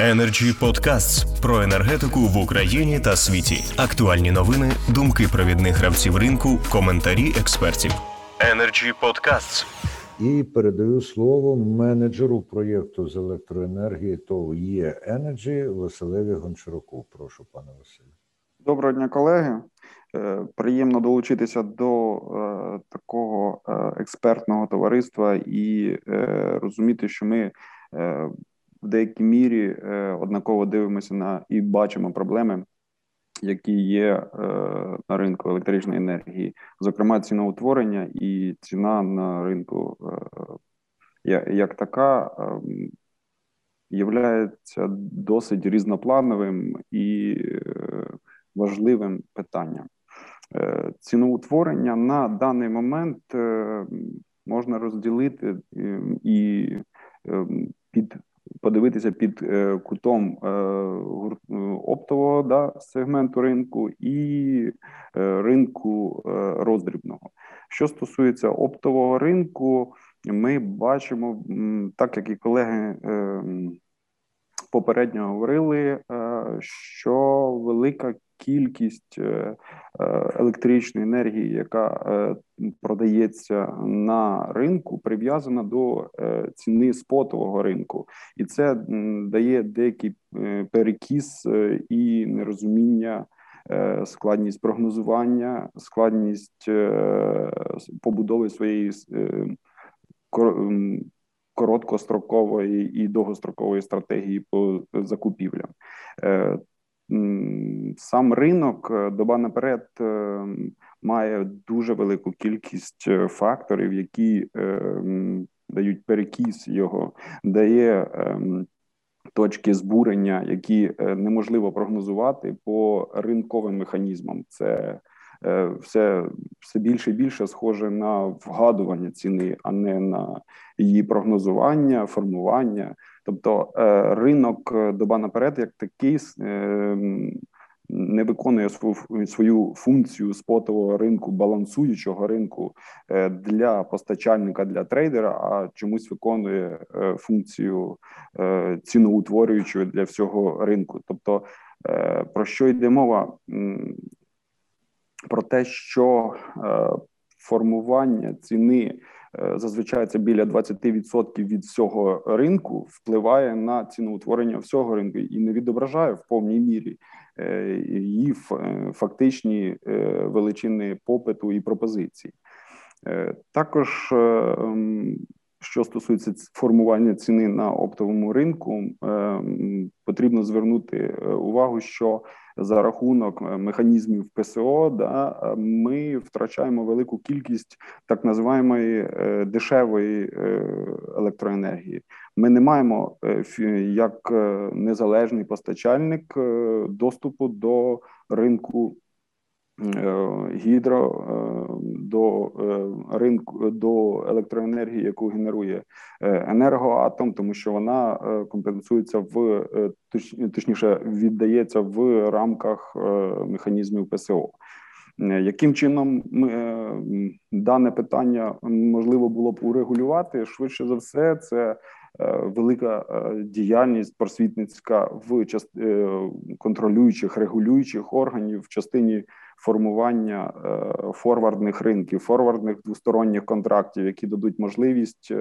Energy Podcasts про енергетику в Україні та світі. Актуальні новини, думки провідних гравців ринку, коментарі експертів. Energy Podcasts. І передаю слово менеджеру проєкту з електроенергії ТОВ Е Енерджі Василеві Гончаруку. Прошу, пане Василю. Доброго дня, колеги. Приємно долучитися до такого експертного товариства і розуміти, що ми в деякій мірі однаково дивимося на і бачимо проблеми, які є на ринку електричної енергії. Зокрема, ціноутворення і ціна на ринку як така є досить різноплановим і важливим питанням. Ціноутворення на даний момент можна розділити і подивитися під кутом оптового сегменту ринку і ринку роздрібного. Що стосується оптового ринку, ми бачимо, так як і колеги попередньо говорили, що велика кількість електричної енергії, яка продається на ринку, прив'язана до ціни спотового ринку. І це дає деякий перекіс і нерозуміння, складність прогнозування, складність побудови своєї короткострокової і довгострокової стратегії по закупівлям. Сам ринок доба наперед має дуже велику кількість факторів, які дають перекіс його, дає точки збурення, які неможливо прогнозувати по ринковим механізмам. Це все більше і більше схоже на вгадування ціни, а не на її прогнозування, формування. Тобто ринок доба наперед як такий не виконує свою функцію спотового ринку, балансуючого ринку для постачальника, для трейдера, а чомусь виконує функцію ціноутворюючої для всього ринку. Тобто про що йде мова? Про те, що формування ціни зазвичай це біля 20% від всього ринку, впливає на ціноутворення всього ринку і не відображає в повній мірі її фактичні величини попиту і пропозиції. Також, що стосується формування ціни на оптовому ринку, потрібно звернути увагу, що за рахунок механізмів ПСО ми втрачаємо велику кількість так називаємої дешевої електроенергії. Ми не маємо, як незалежний постачальник, доступу до ринку до електроенергії, яку генерує Енергоатом, тому що вона компенсується точніше віддається в рамках механізмів ПСО. Яким чином дане питання можливо було б урегулювати? Швидше за все, це велика діяльність просвітницька в контролюючих, регулюючих органів в частині формування форвардних ринків, форвардних двосторонніх контрактів, які дадуть можливість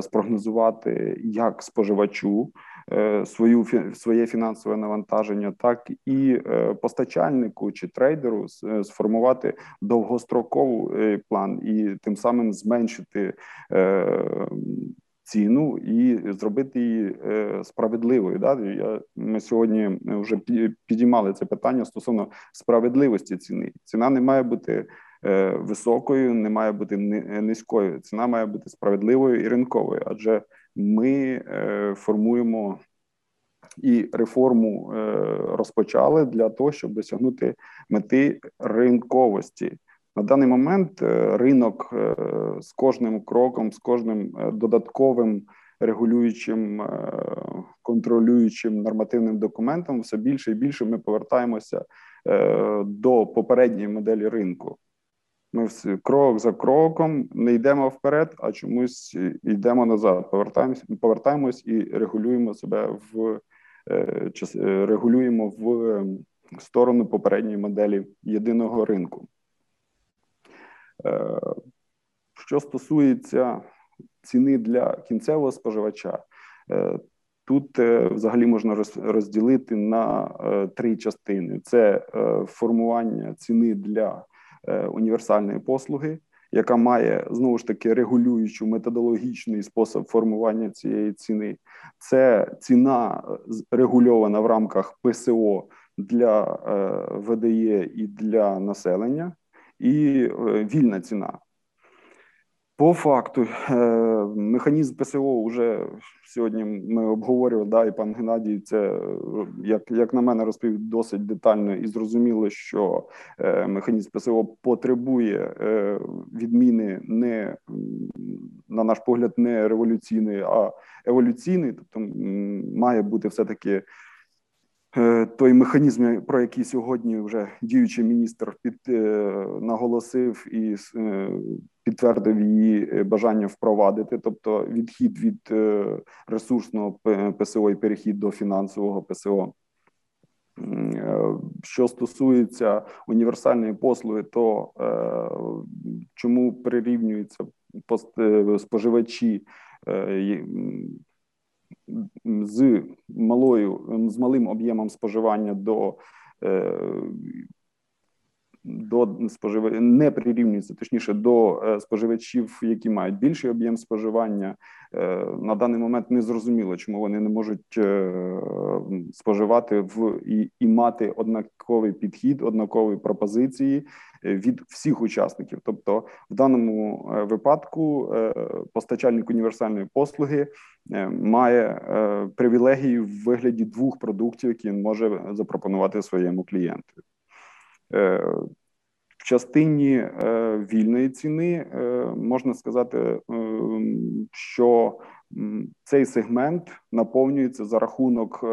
спрогнозувати як споживачу своє фінансове навантаження, так і постачальнику чи трейдеру сформувати довгостроковий план і тим самим зменшити ціну і зробити її справедливою. Ми сьогодні вже підіймали це питання стосовно справедливості ціни. Ціна не має бути високою, не має бути низькою. Ціна має бути справедливою і ринковою, адже ми формуємо і реформу розпочали для того, щоб досягнути мети ринковості. На даний момент ринок з кожним кроком, з кожним додатковим регулюючим, контролюючим нормативним документом все більше і більше ми повертаємося до попередньої моделі ринку. Ми крок за кроком не йдемо вперед, а чомусь йдемо назад, повертаємось і регулюємо себе в регулюємо в сторону попередньої моделі єдиного ринку. Що стосується ціни для кінцевого споживача, тут взагалі можна розділити на три частини. Це формування ціни для універсальної послуги, яка має, знову ж таки, регулюючу методологічний спосіб формування цієї ціни. Це ціна регульована в рамках ПСО для ВДЄ і для населення, і вільна ціна. По факту, механізм ПСО вже сьогодні ми обговорювали, да, і пан Геннадій це, як на мене, розповів досить детально і зрозуміло, що механізм ПСО потребує відміни не, на наш погляд, не революційної, а еволюційної, тобто має бути все-таки той механізм, про який сьогодні вже діючий міністр наголосив і підтвердив її бажання впровадити, тобто відхід від ресурсного ПСО і перехід до фінансового ПСО. Що стосується універсальної послуги, то чому прирівнюються споживачі з малим об'ємом споживання не прирівнюється, точніше, до споживачів, які мають більший об'єм споживання. На даний момент не зрозуміло, чому вони не можуть споживати і мати однаковий підхід, однакові пропозиції від всіх учасників. Тобто, в даному випадку постачальник універсальної послуги має привілегію в вигляді двох продуктів, які він може запропонувати своєму клієнту. В частині вільної ціни можна сказати, що цей сегмент наповнюється за рахунок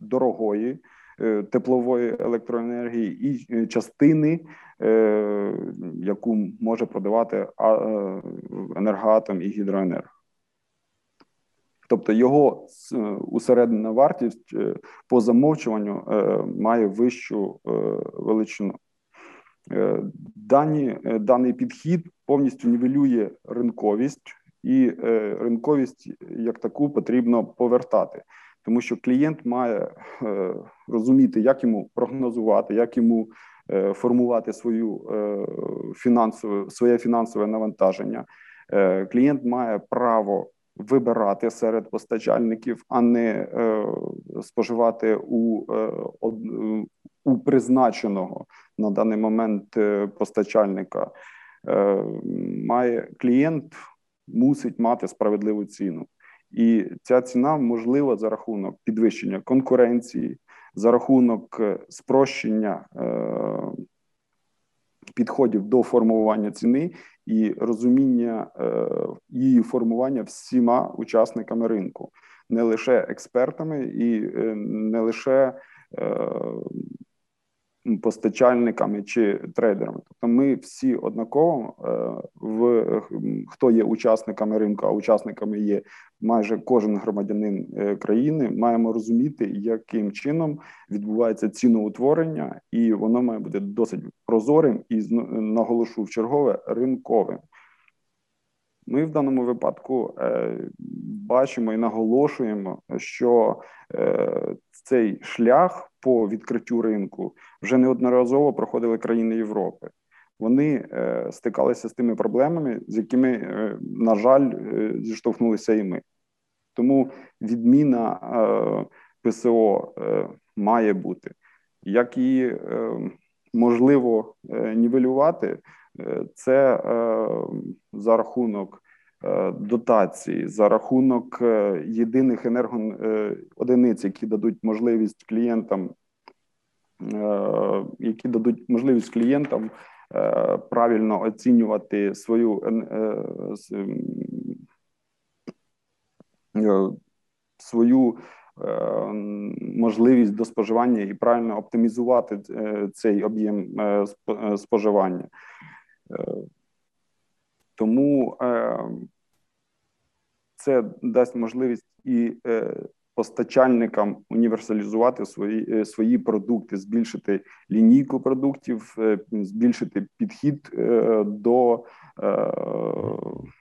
дорогої теплової електроенергії і частини, яку може продавати Енергоатом і Гідроенерго. Тобто його усереднена вартість по замовчуванню має вищу величину. Даний підхід повністю нівелює ринковість, і ринковість як таку потрібно повертати, тому що клієнт має розуміти, як йому прогнозувати, як йому формувати своє фінансове навантаження. Клієнт має право вибирати серед постачальників, а не споживати у призначеного на даний момент постачальника. Клієнт мусить мати справедливу ціну. І ця ціна можлива за рахунок підвищення конкуренції, за рахунок спрощення підходів до формування ціни і розуміння її формування всіма учасниками ринку, не лише експертами і не лише постачальниками чи трейдерами. Тобто ми всі однаково, хто є учасниками ринку, а учасниками є майже кожен громадянин країни, маємо розуміти, яким чином відбувається ціноутворення, і воно має бути досить прозорим і, наголошу вчергове, ринковим. Ми в даному випадку бачимо і наголошуємо, що цей шлях по відкриттю ринку вже неодноразово проходили країни Європи. Вони стикалися з тими проблемами, з якими, на жаль, зіштовхнулися і ми. Тому відміна ПСО має бути. Як її можливо нівелювати, це за рахунок дотації, за рахунок єдиних енергоодиниць, які дадуть можливість клієнтам правильно оцінювати свою можливість до споживання і правильно оптимізувати цей об'єм споживання. Тому це дасть можливість і постачальникам універсалізувати свої продукти, збільшити лінійку продуктів, збільшити підхід до,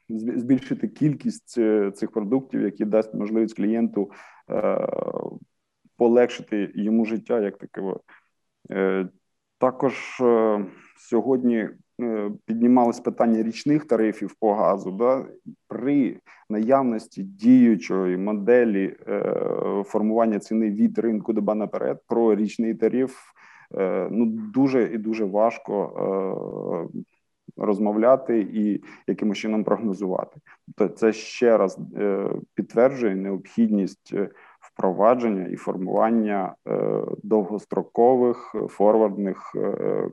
збільшити кількість цих продуктів, які дасть можливість клієнту полегшити йому життя, як таке. Також сьогодні піднімалось питання річних тарифів по газу. Да? При наявності діючої моделі формування ціни від ринку доба наперед про річний тариф дуже і дуже важко розмовляти і якимось чином прогнозувати. Тобто це ще раз підтверджує необхідність впровадження і формування довгострокових форвардних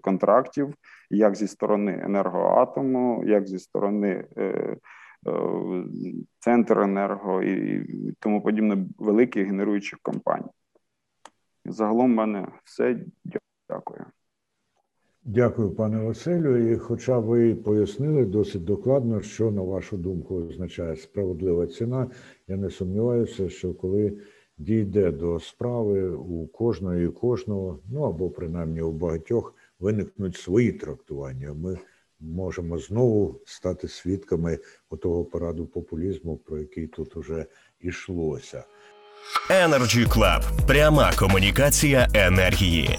контрактів як зі сторони Енергоатому, як зі сторони Центр Енерго і тому подібне великих генеруючих компаній. Загалом в мене все. Дякую. Дякую, пане Василю. І хоча ви пояснили досить докладно, що, на вашу думку, означає справедлива ціна, я не сумніваюся, що коли дійде до справи, у кожного і кожного, або принаймні у багатьох, виникнуть свої трактування. Ми можемо знову стати свідками того параду популізму, про який тут уже йшлося. Energy Club. Пряма комунікація енергії.